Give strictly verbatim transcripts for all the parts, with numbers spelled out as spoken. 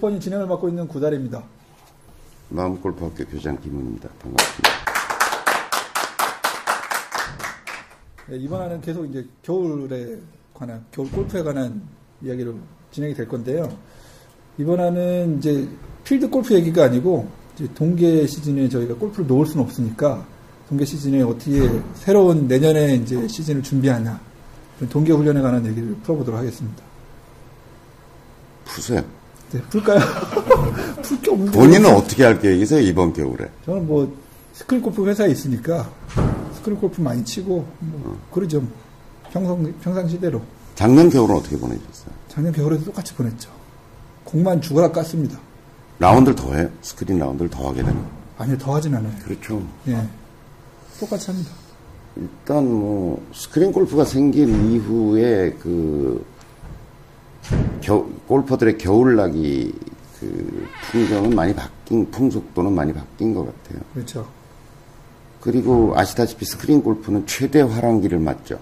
골프학번이 진행을 맡고 있는 구달입니다. 마음골프학교 교장 김은입니다. 반갑습니다. 네, 이번에는 계속 이제 겨울에 관한, 겨울 골프에 관한 이야기로 진행이 될 건데요. 이번에는 이제 필드 골프 얘기가 아니고 이제 동계 시즌에 저희가 골프를 놓을 수는 없으니까 동계 시즌에 어떻게 새로운 내년에 이제 시즌을 준비하냐, 동계 훈련에 관한 얘기를 풀어보도록 하겠습니다. 푸세요. 네, 풀까요? 풀 게 없는데. 본인은 그래서. 어떻게 할 계획이세요, 이번 겨울에? 저는 뭐, 스크린 골프 회사에 있으니까, 스크린 골프 많이 치고, 뭐, 어. 그러죠. 평상, 평상시대로. 작년 겨울은 어떻게 보내셨어요? 작년 겨울에도 똑같이 보냈죠. 공만 죽어라 깠습니다. 라운드를 더 해요? 스크린 라운드를 더 하게 되면? 아니요, 더 하진 않아요. 그렇죠. 예. 네. 똑같이 합니다. 일단 뭐, 스크린 골프가 생긴 이후에 그, 겨, 골퍼들의 겨울나기 그 풍경은 많이 바뀐, 풍속도는 많이 바뀐 것 같아요. 그렇죠. 그리고 아시다시피 스크린 골프는 최대 화랑기를 맞죠.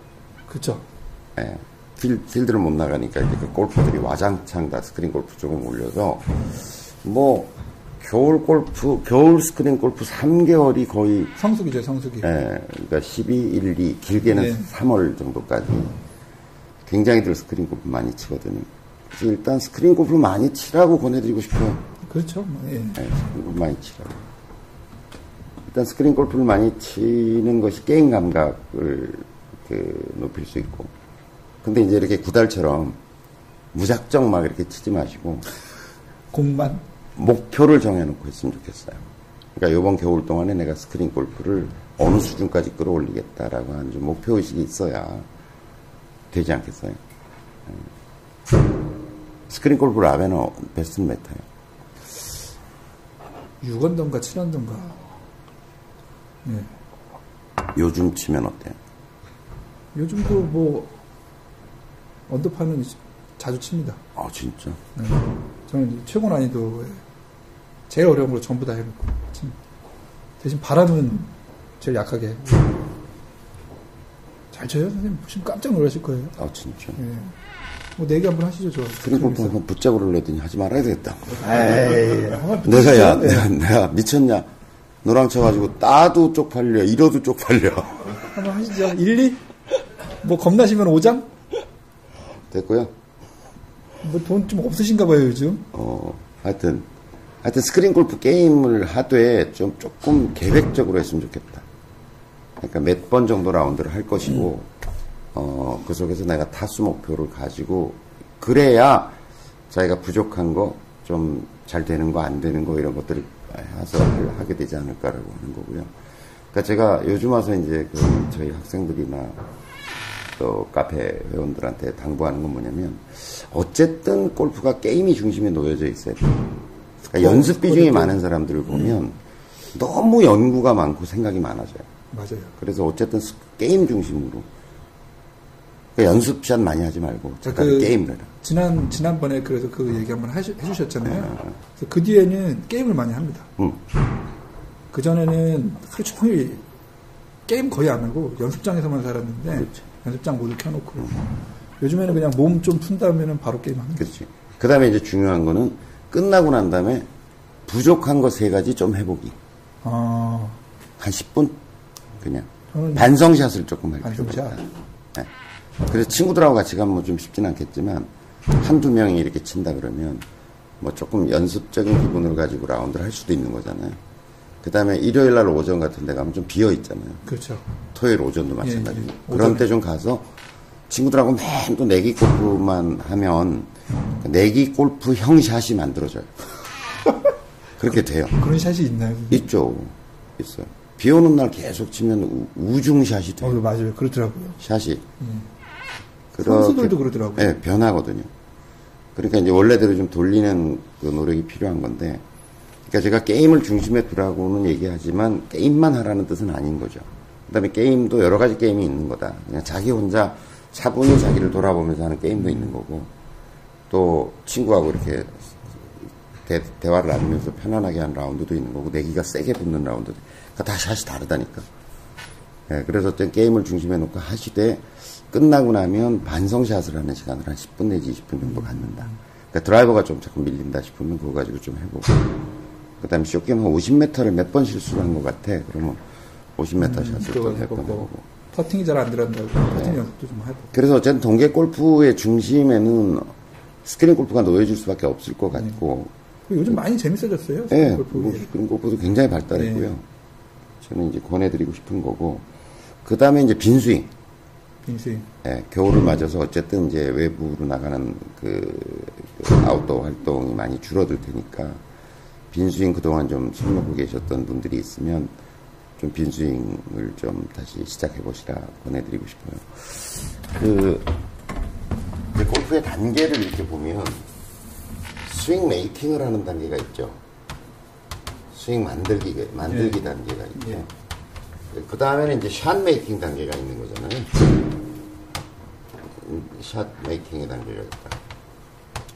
그렇죠. 예. 필, 필드를 못 나가니까 이제 그 골퍼들이 와장창 다 스크린 골프 쪽으로 몰려서 뭐, 겨울 골프, 겨울 스크린 골프 삼 개월이 거의. 성수기죠, 성수기. 예. 그러니까 십이, 일, 이, 길게는 네. 삼월 정도까지. 굉장히들 스크린 골프 많이 치거든요. 그래서 일단 스크린 골프를 많이 치라고 권해드리고 싶어요. 그렇죠. 예. 네, 스크린 골프 많이 치라고. 일단 스크린 골프를 많이 치는 것이 게임 감각을 이렇게 높일 수 있고. 근데 이제 이렇게 구달처럼 무작정 막 이렇게 치지 마시고. 공만? 목표를 정해놓고 했으면 좋겠어요. 그러니까 이번 겨울 동안에 내가 스크린 골프를 어느 수준까지 끌어올리겠다라고 하는 좀 목표의식이 있어야 되지 않겠어요? 스크린 골프 라베너 베스트는 몇 타요? 육 언던가 칠 언던가. 네. 요즘 치면 어때요? 요즘도 뭐 언더파는 자주 칩니다. 아 진짜? 네. 저는 최고 난이도에 제일 어려운 걸 전부 다 해보고 칩니다. 대신 바람은 제일 약하게 해보고. 잘 쳐요? 선생님 보시면 깜짝 놀라실 거예요. 아 진짜? 예. 뭐 내기 한번 하시죠. 저 스크린 골프 한번 붙잡으려고 했더니 하지 말아야 되겠다. 에이, 내가 야 내가, 내가 미쳤냐, 너랑 쳐가지고 따도 쪽팔려, 이러도 쪽팔려. 한번 하시죠. 일, 이? 뭐 겁나시면 오 장? 됐고요. 뭐 돈 좀 없으신가 봐요 요즘. 어 하여튼 하여튼 스크린 골프 게임을 하되 좀 조금 계획적으로 했으면 좋겠다. 그러니까 몇 번 정도 라운드를 할 것이고, 음. 어, 그 속에서 내가 타수 목표를 가지고, 그래야 자기가 부족한 거, 좀 잘 되는 거, 안 되는 거, 이런 것들을 해석을 하게 되지 않을까라고 하는 거고요. 그러니까 제가 요즘 와서 이제 그 저희 학생들이나 또 카페 회원들한테 당부하는 건 뭐냐면, 어쨌든 골프가 게임이 중심에 놓여져 있어요. 그러니까 연습 비중이 많은 사람들을 보면 너무 연구가 많고 생각이 많아져요. 맞아요. 그래서 어쨌든 게임 중심으로. 그러니까 연습샷 많이 하지 말고 그 게임을 해라. 지난, 지난번에 그래서 그 얘기 한번 해주셨잖아요. 네. 그래서 그 뒤에는 게임을 많이 합니다. 응. 그전에는 하루 종일 게임 거의 안 하고 연습장에서만 살았는데. 그렇지. 연습장 모두 켜놓고. 응. 요즘에는 그냥 몸 좀 푼 다음에는 바로 게임합니다. 그렇지. 그 다음에 이제 중요한 거는 끝나고 난 다음에 부족한 거 세 가지 좀 해보기. 아. 한 십 분? 그냥 반성샷을 조금 할 반성샷. 필요가 있다. 네. 그래서 친구들하고 같이 가면 뭐 좀 쉽진 않겠지만 한두 명이 이렇게 친다 그러면 뭐 조금 연습적인 기분을 가지고 라운드를 할 수도 있는 거잖아요. 그 다음에 일요일날 오전 같은 데 가면 좀 비어 있잖아요. 그렇죠. 토요일 오전도 마찬가지고. 예, 예. 그런 때 좀 가서 친구들하고 맨 또 내기 골프만 하면 내기 골프 형샷이 만들어져요. 그렇게 돼요. 그런 샷이 있나요? 있죠. 있어요. 비 오는 날 계속 치면 우, 우중샷이 돼요. 어, 맞아요. 그렇더라고요. 샷이. 음. 선수들도 그러더라고요. 네, 변하거든요. 그러니까 이제 원래대로 좀 돌리는 그 노력이 필요한 건데, 그러니까 제가 게임을 중심에 두라고는 얘기하지만, 게임만 하라는 뜻은 아닌 거죠. 그 다음에 게임도 여러 가지 게임이 있는 거다. 그냥 자기 혼자 차분히 자기를 돌아보면서 하는 게임도 있는 거고, 또 친구하고 이렇게 대, 대화를 나누면서 편안하게 하는 라운드도 있는 거고, 내기가 세게 붙는 라운드도. 다 샷이 다르다니까. 네, 그래서 어떤 게임을 중심에 놓고 하시되, 끝나고 나면 반성샷을 하는 시간을 한 십 분 내지 이십 분 정도 갖는다. 그러니까 드라이버가 좀 자꾸 밀린다 싶으면 그거 가지고 좀 해보고. 그 다음에 쉽게 하면 오십 미터를 몇 번 실수를 한 것 같아. 그러면 오십 미터 샷을 또 몇 번 해보고. 퍼팅이 잘 안 들어간다고 퍼팅 네. 연습도 좀 해보고. 그래서 어쨌든 동계 골프의 중심에는 스크린 골프가 놓여질 수밖에 없을 것 같고. 네. 요즘 많이 재밌어졌어요. 네. 골프. 뭐 스크린 골프도 굉장히 발달했고요. 네. 저는 이제 권해드리고 싶은 거고. 그 다음에 이제 빈스윙. 빈스윙. 네, 겨울을 맞아서 어쨌든 이제 외부로 나가는 그, 그 아웃도어 활동이 많이 줄어들 테니까 빈스윙 그동안 좀 손놓고 계셨던 분들이 있으면 좀 빈스윙을 좀 다시 시작해보시라 권해드리고 싶어요. 그, 골프의 단계를 이렇게 보면 스윙 메이킹을 하는 단계가 있죠. 스윙 만들기, 만들기 네. 단계가 있죠. 네. 그 다음에는 이제 샷 메이킹 단계가 있는 거잖아요. 샷 메이킹의 단계가 있다.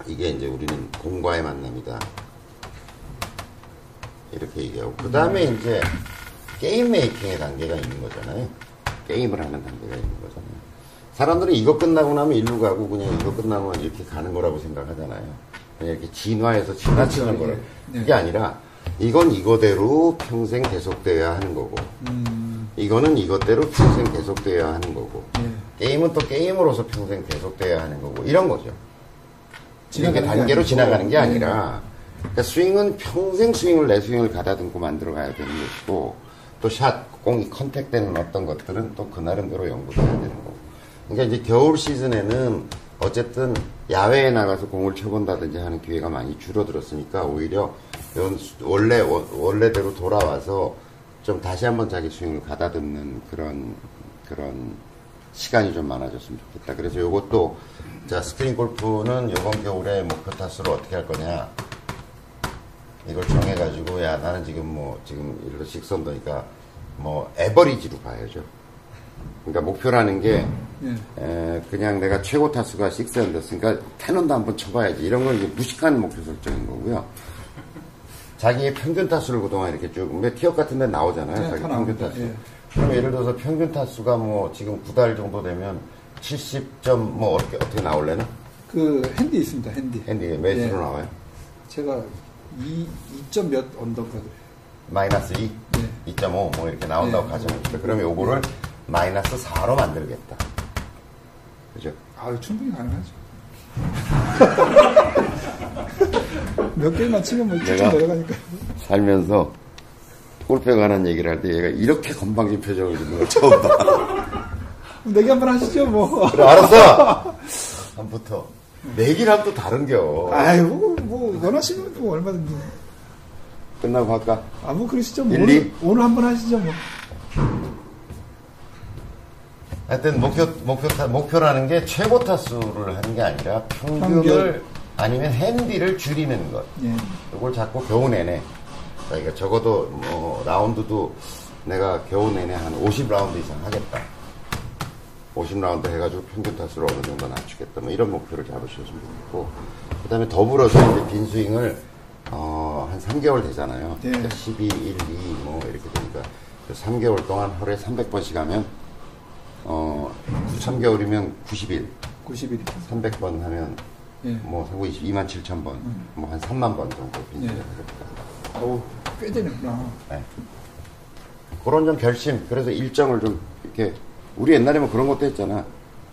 이게 이제 우리는 공과의 만남이다. 이렇게 얘기하고. 그 다음에 음. 이제 게임 메이킹의 단계가 있는 거잖아요. 게임을 하는 단계가 있는 거잖아요. 사람들은 이거 끝나고 나면 일로 가고 그냥 이거 끝나면 이렇게 가는 거라고 생각하잖아요. 그냥 이렇게 진화해서 지나치는 거라. 그게 아니라 이건 이거대로 평생 계속되어야 하는 거고 음. 이거는 이것대로 평생 계속되어야 하는 거고 예. 게임은 또 게임으로서 평생 계속되어야 하는 거고 이런 거죠. 이렇게 단계로 지나가는 게 아니라 그러니까 스윙은 평생 스윙을 내 스윙을 가다듬고 만들어 가야 되는 것이고 또 샷, 공이 컨택되는 어떤 것들은 또 그 나름대로 연구해야 되는 거고 그러니까 이제 겨울 시즌에는 어쨌든 야외에 나가서 공을 쳐본다든지 하는 기회가 많이 줄어들었으니까 오히려 원래, 원래대로 돌아와서 좀 다시 한번 자기 스윙을 가다듬는 그런, 그런 시간이 좀 많아졌으면 좋겠다. 그래서 요것도, 자, 스크린 골프는 요번 겨울에 목표 타수를 어떻게 할 거냐. 이걸 정해가지고, 야, 나는 지금 뭐, 지금 일로 식선도니까 뭐, 에버리지로 봐야죠. 그러니까 목표라는 게, 예. 에, 그냥 내가 최고 타수가 식스언더스. 그러니까 텐언도 한번 쳐봐야지. 이런 건 이제 무식한 목표 설정인 거고요. 자기의 평균 타수를 그동안 이렇게 쭉, 왜 티업 같은 데 나오잖아요. 네, 자기 평균 타수. 예. 그럼 예를 들어서 평균 타수가 뭐 지금 구 달 정도 되면 칠십 점 뭐 어떻게, 어떻게 나올래나? 그 핸디 있습니다, 핸디. 핸디, 몇으로 예. 나와요? 제가 이, 이. 몇 언더까지. 마이너스 이? 예. 이 점 오 뭐 이렇게 나온다고 예. 가정합시다. 그러면 요거를 마이너스 사로 만들겠다. 그죠? 아, 충분히 가능하죠. 몇 개만 치면 뭐 쭉쭉 내려가니까. 살면서 골프에 관한 얘기를 할 때 얘가 이렇게 건방진 표정을 짓는 걸 처음 봐. 내기 한번 하시죠 뭐. 그래, 알았어. 한부터 내기랑 또 다른겨. 아유 뭐 원하시면 뭐 얼마든지. 끝나고 할까? 아 뭐 그러시죠 뭐. 오늘, 오늘 한번 하시죠 뭐. 하여튼 목표 목표 타 목표라는 게 최고 타수를 하는 게 아니라 평균을 평균. 아니면 핸디를 줄이는 것. 예. 이걸 자꾸 겨우 내내. 그러니까 적어도 뭐 라운드도 내가 겨우 내내 한 오십 라운드 이상 하겠다. 오십 라운드 해가지고 평균 타수를 어느 정도 낮추겠다. 뭐 이런 목표를 잡으셨으면 좋겠고. 그 다음에 더불어서 이제 빈스윙을, 어, 한 삼 개월 되잖아요. 예. 그러니까 십이, 일, 이, 뭐 이렇게 되니까. 삼 개월 동안 하루에 삼백 번씩 하면, 어, 삼 개월이면 구십 일. 구십 일. 삼백 번 하면 예. 뭐, 이만 칠천 번, 음. 뭐, 한 삼만 번 정도 빈스윙을 하겠다. 어우, 꽤 되는구나. 네. 그런 좀 결심, 그래서 일정을 좀, 이렇게, 우리 옛날에 뭐 그런 것도 했잖아.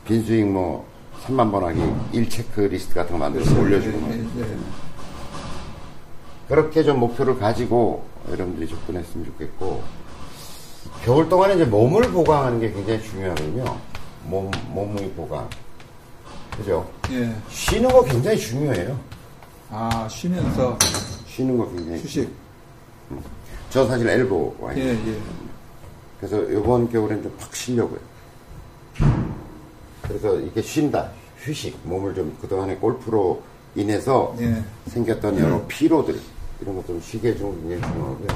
빈스윙 뭐, 삼만 번 하기, 일 체크 리스트 같은 거 만들어서 그렇죠. 올려주고. 네, 네, 네. 그렇게 좀 목표를 가지고 여러분들이 접근했으면 좋겠고, 겨울 동안에 이제 몸을 보강하는 게 굉장히 중요하거든요. 몸, 몸의 보강. 그죠? 예. 쉬는 거 굉장히 중요해요. 아, 쉬면서. 쉬는 거 굉장히. 휴식. 응. 저 사실 엘보 와인. 예, 예. 그래서 이번 겨울엔 좀 팍 쉬려고요. 그래서 이렇게 쉰다. 휴식. 몸을 좀 그동안에 골프로 인해서 예. 생겼던 여러 피로들, 이런 것 좀 쉬게 해주는 게 굉장히 중요하고요.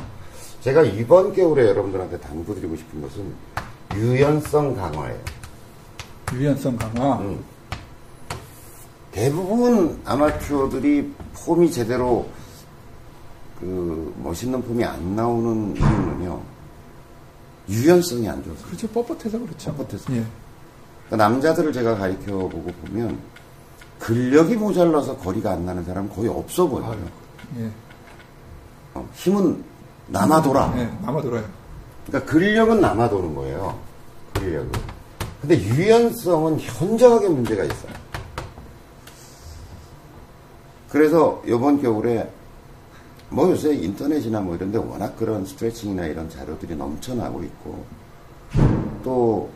제가 이번 겨울에 여러분들한테 당부드리고 싶은 것은 유연성 강화예요. 유연성 강화? 응. 대부분 아마추어들이 폼이 제대로 그 멋있는 폼이 안 나오는 이유는요 유연성이 안 좋아서 그렇죠. 뻣뻣해서 그렇죠. 뻣뻣해서. 예. 그러니까 남자들을 제가 가르쳐보고 보면 근력이 모자라서 거리가 안 나는 사람은 거의 없어 보여요. 아, 예. 어, 힘은 남아 돌아. 예, 남아 돌아요. 그러니까 근력은 남아 도는 거예요. 근력은. 근데 유연성은 현저하게 문제가 있어요. 그래서 이번 겨울에 뭐 요새 인터넷이나 뭐 이런데 워낙 그런 스트레칭이나 이런 자료들이 넘쳐나고 있고, 또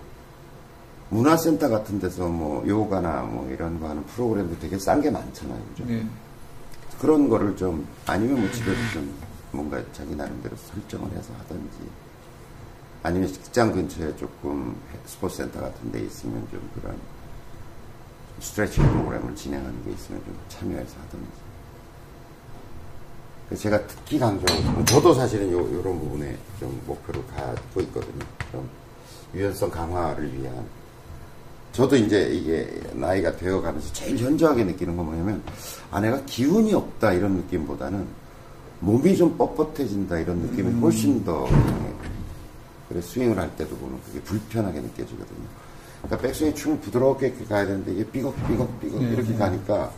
문화센터 같은 데서 뭐 요가나 뭐 이런 거 하는 프로그램도 되게 싼 게 많잖아요. 그죠? 네. 그런 거를 좀, 아니면 뭐 집에서 좀 뭔가 자기 나름대로 설정을 해서 하든지, 아니면 직장 근처에 조금 스포츠 센터 같은 데 있으면 좀 그런 스트레칭 프로그램을 진행하는 게 있으면 좀 참여해서 하든지. 제가 특히 강조하고, 저도 사실은 요, 요런 부분에 좀 목표를 갖고 있거든요. 좀 유연성 강화를 위한. 저도 이제 이게 나이가 되어가면서 제일 현저하게 느끼는 건 뭐냐면, 아, 내가 기운이 없다 이런 느낌보다는 몸이 좀 뻣뻣해진다 이런 느낌이 음. 훨씬 더 강해요. 그래서 스윙을 할 때도 보면 그게 불편하게 느껴지거든요. 그러니까 백스윙이 춤을 부드럽게 가야 되는데 이게 삐걱삐걱 삐걱 네, 이렇게 네. 가니까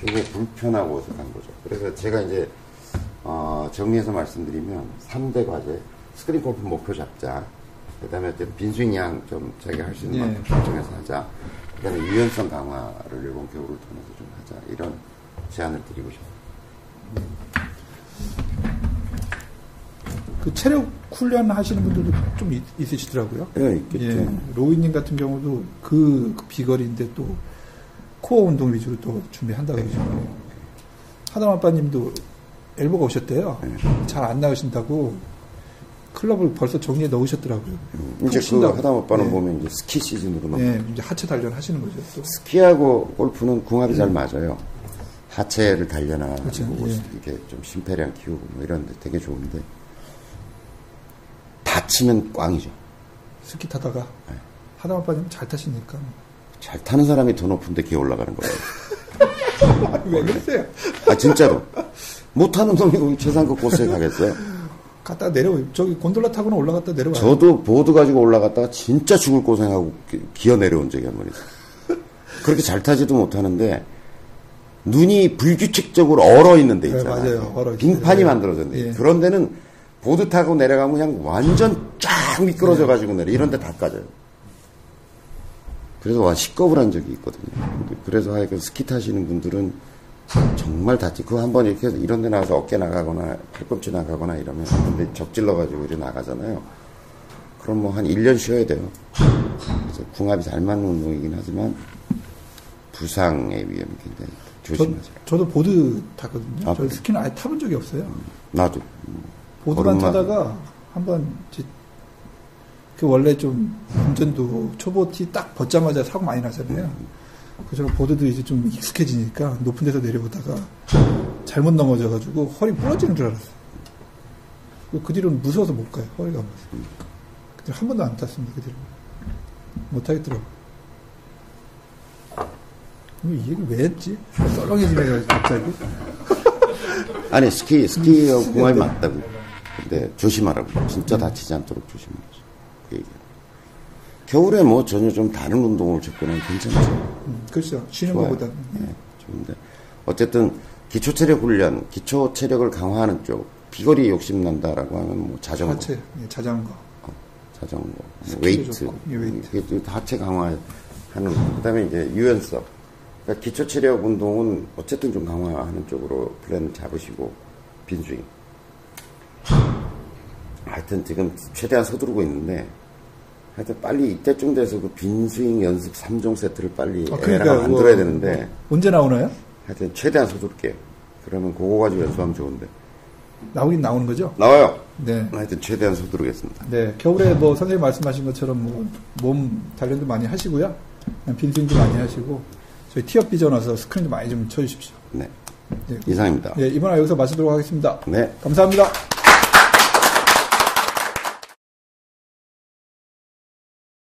굉장히 불편하고 어색한 거죠. 그래서 제가 이제 어 정리해서 말씀드리면 삼 대 과제, 스크린 골프 목표 잡자. 그 다음에 빈스윙 양 좀 자기가 할 수 있는 만큼 결정해서 네. 하자. 그 다음에 유연성 강화를 이번 겨울을 통해서 좀 하자. 이런 제안을 드리고 싶어요. 그 체력 훈련 하시는 분들도 좀 있, 있으시더라고요. 네, 있겠죠. 예, 로이님 같은 경우도 그, 그 비거리인데 또 코어 운동 위주로 또 준비한다고 그러시고요. 네. 하담아빠님도 엘보가 오셨대요. 네. 잘 안 나으신다고 클럽을 벌써 정리해 넣으셨더라고요. 음, 이제 그 하담아빠는 네. 보면 이제 스키 시즌으로 넘어. 네, 이제 하체 단련 하시는 거죠. 또. 스키하고 골프는 궁합이 네. 잘 맞아요. 하체를 단련하고 그렇죠. 예. 이렇게 좀 심폐량 키우고 뭐 이런데 되게 좋은데. 다치면 꽝이죠. 스키 타다가 네. 하다 아빠님 잘 타시니까 잘 타는 사람이 더 높은데 기어 올라가는 거예요. 왜 그랬어요? 아 진짜로 못 타는 놈이 거기 최상급 코스에 가겠어요? 갔다 내려와 저기 곤돌라 타고는 올라갔다 내려와요. 저도 보드 가지고 올라갔다가 진짜 죽을 고생하고 기어 내려온 적이 한 번 있어요. 그렇게 잘 타지도 못하는데 눈이 불규칙적으로 얼어 있는 데 있잖아요. 네, 맞아요. 얼어 빙판이 네. 만들어졌는데 예. 그런 데는 보드 타고 내려가면 그냥 완전 쫙 미끄러져가지고 내려. 이런 데 다 까져요. 그래서 와, 식겁을 한 적이 있거든요. 그래서 하여간 스키 타시는 분들은 정말 다치. 그거 한번 이렇게 해서 이런 데 나가서 어깨 나가거나 팔꿈치 나가거나 이러면 근데 적질러가지고 이렇게 나가잖아요. 그럼 뭐 한 일 년 쉬어야 돼요. 그래서 궁합이 잘 맞는 운동이긴 하지만 부상의 위험이 굉장히 조심하세요. 저, 저도 보드 타거든요. 아, 저 스키는 아예 타본 적이 없어요. 나도. 보드만 타다가 한번 그 원래 좀 운전도 초보 티 딱 벗자마자 사고 많이 나잖아요. 그래서 보드도 이제 좀 익숙해지니까 높은 데서 내려오다가 잘못 넘어져가지고 허리 부러지는 줄 알았어요. 그 뒤로는 무서워서 못 가요. 허리가 아파서. 그 뒤로 한 번도 안 탔습니다. 그 뒤로 못 타겠더라고요. 이 얘기를 왜 했지? 썰렁해지네 갑자기. 아니 스키 스키하고 궁합이 맞다고. 근데 조심하라고. 진짜 다치지 않도록 조심하죠. 그 얘기. 겨울에 뭐 전혀 좀 다른 운동을 접근하면 괜찮죠. 음, 그렇죠. 쉬는 것보다. 네, 좋은데. 어쨌든 기초체력 훈련, 기초체력을 강화하는 쪽. 비거리 욕심난다라고 하면 뭐 자전거. 하체, 예, 자전거. 어, 자전거. 뭐 웨이트. 예, 웨이트. 하체 강화하는 거. 그다음에 이제 유연성. 그러니까 기초체력 운동은 어쨌든 좀 강화하는 쪽으로 플랜을 잡으시고 빈스윙. 하여튼 지금 최대한 서두르고 있는데 하여튼 빨리 이때쯤 돼서 그 빈스윙 연습 삼 종 세트를 빨리 아, 그러니까 만들어야 되는데 언제 나오나요? 하여튼 최대한 서두를게요. 그러면 그거 가지고 연습하면 좋은데 나오긴 나오는 거죠? 나와요. 네. 하여튼 최대한 서두르겠습니다. 네. 겨울에 뭐 선생님 말씀하신 것처럼 뭐 몸 단련도 많이 하시고요. 빈스윙도 많이 하시고 저희 티업 비전 와서 스크린도 많이 좀 쳐주십시오. 네. 네. 이상입니다. 네, 이번에 여기서 마치도록 하겠습니다. 네. 감사합니다.